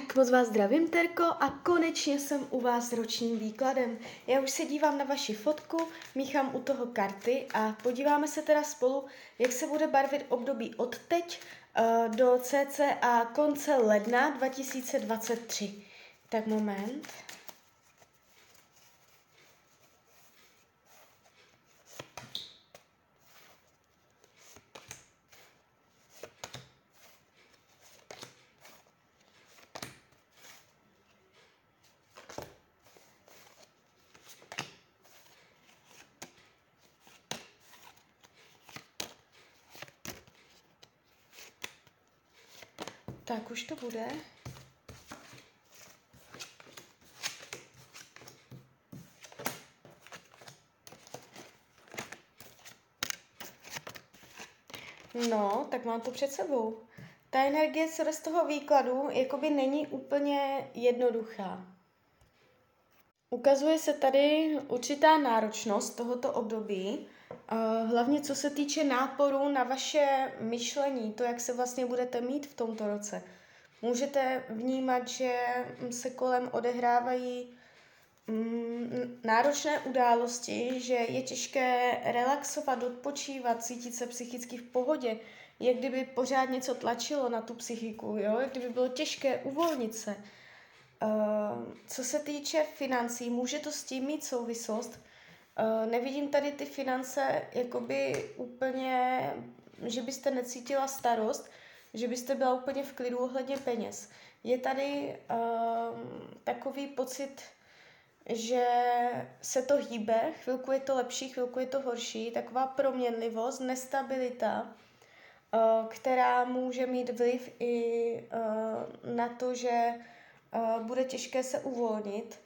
Tak moc vás zdravím, Terko, a konečně jsem u vás s ročním výkladem. Já už se dívám na vaši fotku, míchám u toho karty a podíváme se teda spolu, jak se bude barvit období od teď do cca konce ledna 2023. Tak moment. Tak už to bude. No, tak mám to před sebou. Ta energie z toho výkladu jakoby není úplně jednoduchá. Ukazuje se tady určitá náročnost tohoto období, hlavně co se týče náporu na vaše myšlení, to, jak se vlastně budete mít v tomto roce. Můžete vnímat, že se kolem odehrávají náročné události, že je těžké relaxovat, odpočívat, cítit se psychicky v pohodě, jak kdyby pořád něco tlačilo na tu psychiku, jo? Jak kdyby bylo těžké uvolnit se. Co se týče financí, může to s tím mít souvislost. Nevidím tady ty finance jakoby úplně, že byste necítila starost, že byste byla úplně v klidu ohledně peněz. Je tady takový pocit, že se to hýbe, chvilku je to lepší, chvilku je to horší, taková proměnlivost, nestabilita, která může mít vliv i na to, že bude těžké se uvolnit.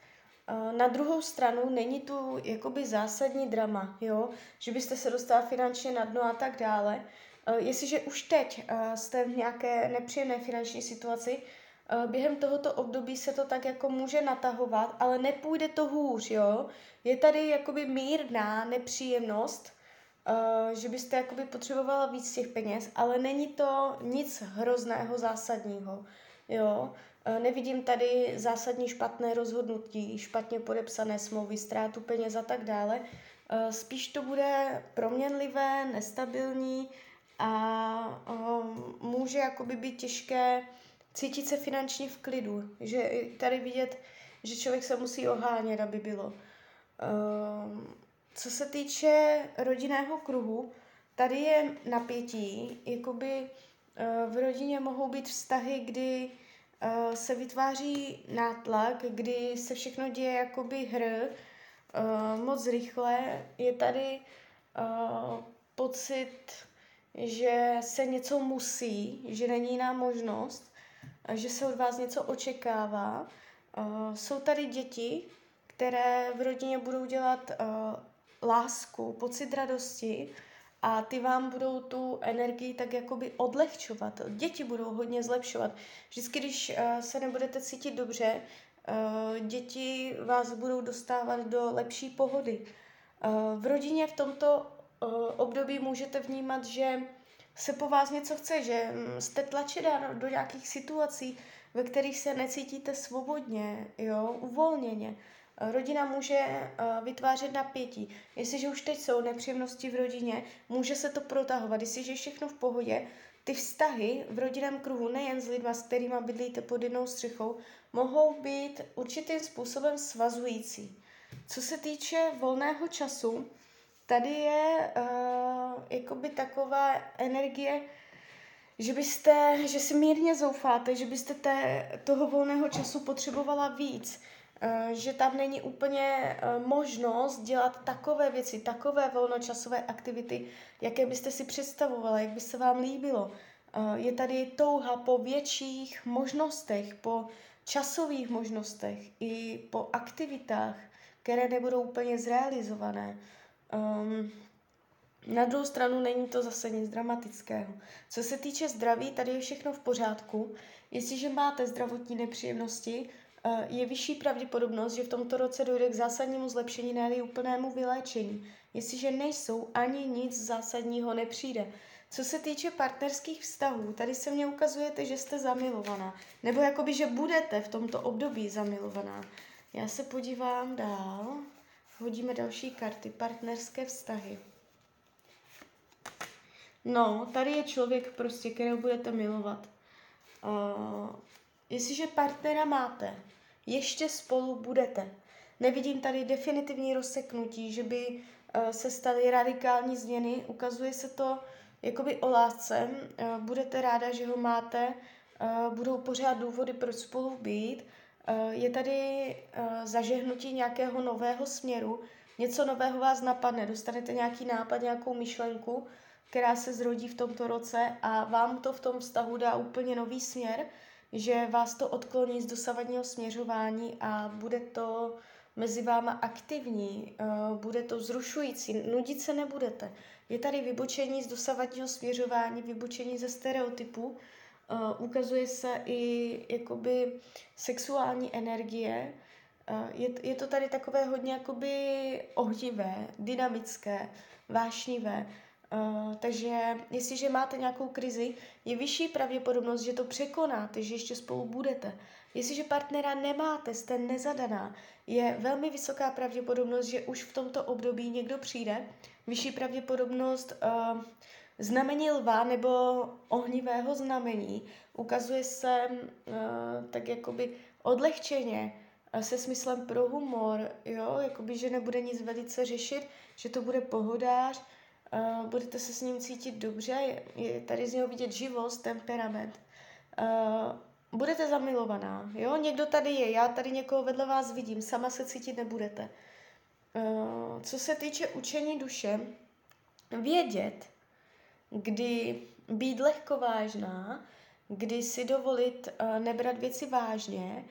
Na druhou stranu není tu jakoby zásadní drama, jo? Že byste se dostala finančně na dno a tak dále. Jestliže už teď jste v nějaké nepříjemné finanční situaci, během tohoto období se to tak jako může natahovat, ale nepůjde to hůř, jo? Je tady jakoby mírná nepříjemnost, že byste jakoby potřebovala víc těch peněz, ale není to nic hrozného zásadního, jo? Nevidím tady zásadní špatné rozhodnutí, špatně podepsané smlouvy, ztrátu peněz a tak dále. Spíš to bude proměnlivé, nestabilní a může jakoby být těžké cítit se finančně v klidu. Že tady vidět, že člověk se musí ohánět, aby bylo. Co se týče rodinného kruhu, tady je napětí. Jakoby v rodině mohou být vztahy, kdy se vytváří nátlak, kdy se všechno děje jakoby moc rychle. Je tady pocit, že se něco musí, že není jiná možnost, že se od vás něco očekává. Jsou tady děti, které v rodině budou dělat lásku, pocit radosti a ty vám budou tu energii tak jakoby odlehčovat. Děti budou hodně zlepšovat. Vždycky, když se nebudete cítit dobře, děti vás budou dostávat do lepší pohody. V rodině v tomto období můžete vnímat, že se po vás něco chce, že jste tlačena do nějakých situací, ve kterých se necítíte svobodně, jo, uvolněně. Rodina může vytvářet napětí. Jestliže už teď jsou nepříjemnosti v rodině, může se to protahovat. Jestliže je všechno v pohodě, ty vztahy v rodinném kruhu, nejen s lidma, s kterýma bydlíte pod jednou střechou, mohou být určitým způsobem svazující. Co se týče volného času, tady je jakoby taková energie, že si mírně zoufáte, že byste toho volného času potřebovala víc. Že tam není úplně možnost dělat takové věci, takové volnočasové aktivity, jaké byste si představovala, jak by se vám líbilo. Je tady touha po větších možnostech, po časových možnostech i po aktivitách, které nebudou úplně zrealizované. Na druhou stranu není to zase nic dramatického. Co se týče zdraví, tady je všechno v pořádku. Jestliže máte zdravotní nepříjemnosti, je vyšší pravděpodobnost, že v tomto roce dojde k zásadnímu zlepšení, ne-li úplnému vyléčení. Jestliže nejsou, ani nic zásadního nepřijde. Co se týče partnerských vztahů, tady se mně ukazujete, že jste zamilovaná. Nebo jakoby, že budete v tomto období zamilovaná. Já se podívám dál. Hodíme další karty. Partnerské vztahy. No, tady je člověk prostě, kterého budete milovat. Jestliže partnera máte, ještě spolu budete. Nevidím tady definitivní rozseknutí, že by se staly radikální změny. Ukazuje se to jakoby o lásce. Budete ráda, že ho máte. Budou pořád důvody, proč spolu být. Je tady zažehnutí nějakého nového směru. Něco nového vás napadne. Dostanete nějaký nápad, nějakou myšlenku, která se zrodí v tomto roce a vám to v tom vztahu dá úplně nový směr, že vás to odkloní z dosavadního směřování a bude to mezi váma aktivní, bude to vzrušující, nudit se nebudete. Je tady vybočení z dosavadního směřování, vybočení ze stereotypů, ukazuje se i jakoby sexuální energie, je to tady takové hodně jakoby ohnivé, dynamické, vášnivé. Takže jestliže máte nějakou krizi, je vyšší pravděpodobnost, že to překonáte, že ještě spolu budete. Jestliže partnera nemáte, jste nezadaná, je velmi vysoká pravděpodobnost, že už v tomto období někdo přijde. Vyšší pravděpodobnost znamení lva nebo ohnivého znamení ukazuje se tak jakoby odlehčeně, se smyslem pro humor, jo? Jakoby, že nebude nic velice řešit, že to bude pohodář. Budete se s ním cítit dobře, je tady z něho vidět živost, temperament. Budete zamilovaná, jo? Někdo tady je, já tady někoho vedle vás vidím, sama se cítit nebudete. Co se týče učení duše, vědět, kdy být lehkovážná, kdy si dovolit nebrat věci vážně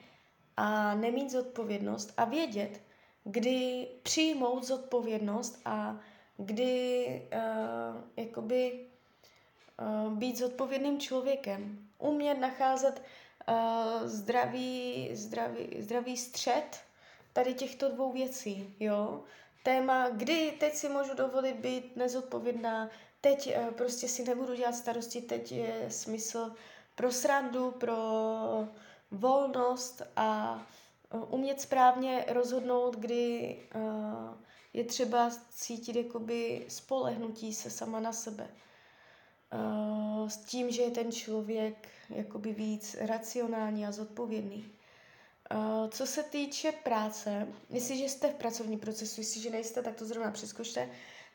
a nemít zodpovědnost a vědět, kdy přijmout zodpovědnost a kdy být zodpovědným člověkem, umět nacházet zdravý střed tady těchto dvou věcí, jo. Téma, kdy teď si můžu dovolit být nezodpovědná, teď prostě si nebudu dělat starosti, teď je smysl pro srandu, pro volnost a umět správně rozhodnout, kdy je třeba cítit jakoby spolehnutí se sama na sebe. S tím, že je ten člověk jakoby víc racionální a zodpovědný. Co se týče práce, jestliže jste v pracovním procesu, jestliže nejste, tak to zrovna přeskočte.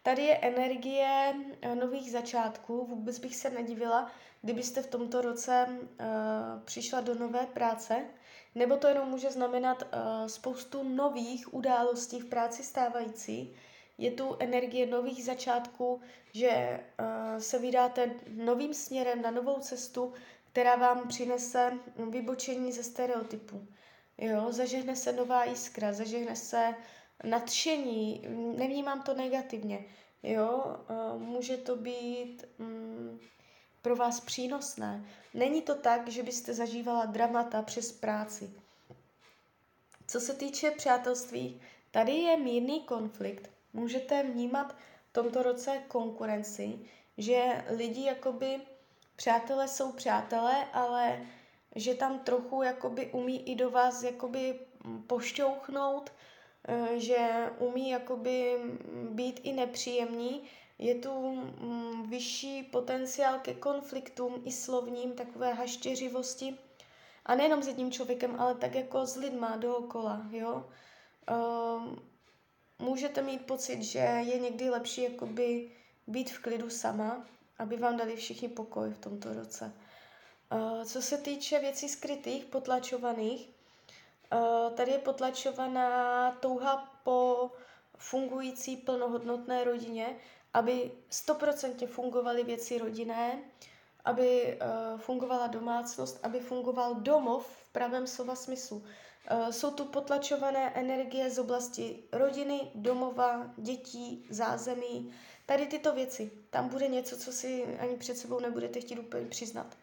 Tady je energie nových začátků. Vůbec bych se nedivila, kdybyste v tomto roce přišla do nové práce. Nebo to jenom může znamenat spoustu nových událostí v práci stávající. Je tu energie nových začátků, že se vydáte novým směrem na novou cestu, která vám přinese vybočení ze stereotypů. Jo, zažehne se nová jiskra, zažehne se nadšení, nevnímám to negativně. Jo, může to být pro vás přínosné. Není to tak, že byste zažívala dramata přes práci. Co se týče přátelství, tady je mírný konflikt. Můžete vnímat v tomto roce konkurenci, že lidi jakoby přátelé jsou přátelé, ale že tam trochu jakoby umí i do vás jakoby pošťouchnout, že umí jakoby být i nepříjemní. Je tu vyšší potenciál ke konfliktům i slovním, takové haštěřivosti. A nejenom s jedním člověkem, ale tak jako s lidma dookola. Jo? Můžete mít pocit, že je někdy lepší jakoby být v klidu sama, aby vám dali všichni pokoj v tomto roce. Co se týče věcí skrytých, potlačovaných, tady je potlačovaná touha po fungující plnohodnotné rodině, aby 100% fungovaly věci rodinné, aby fungovala domácnost, aby fungoval domov v pravém slova smyslu. Jsou tu potlačované energie z oblasti rodiny, domova, dětí, zázemí. Tady tyto věci. Tam bude něco, co si ani před sebou nebudete chtít úplně přiznat.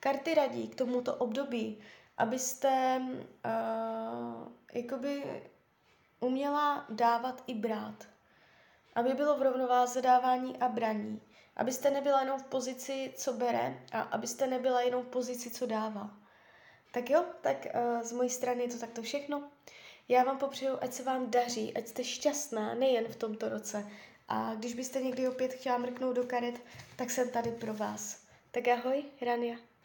Karty radí k tomuto období, abyste jakoby uměla dávat i brát. Aby bylo v rovnováze dávání a braní. Abyste nebyla jenom v pozici, co bere, a abyste nebyla jenom v pozici, co dává. Tak jo, tak z mojí strany je to takto všechno. Já vám popřeju, ať se vám daří, ať jste šťastná nejen v tomto roce. A když byste někdy opět chtěla mrknout do karet, tak jsem tady pro vás. Tak ahoj, Rania.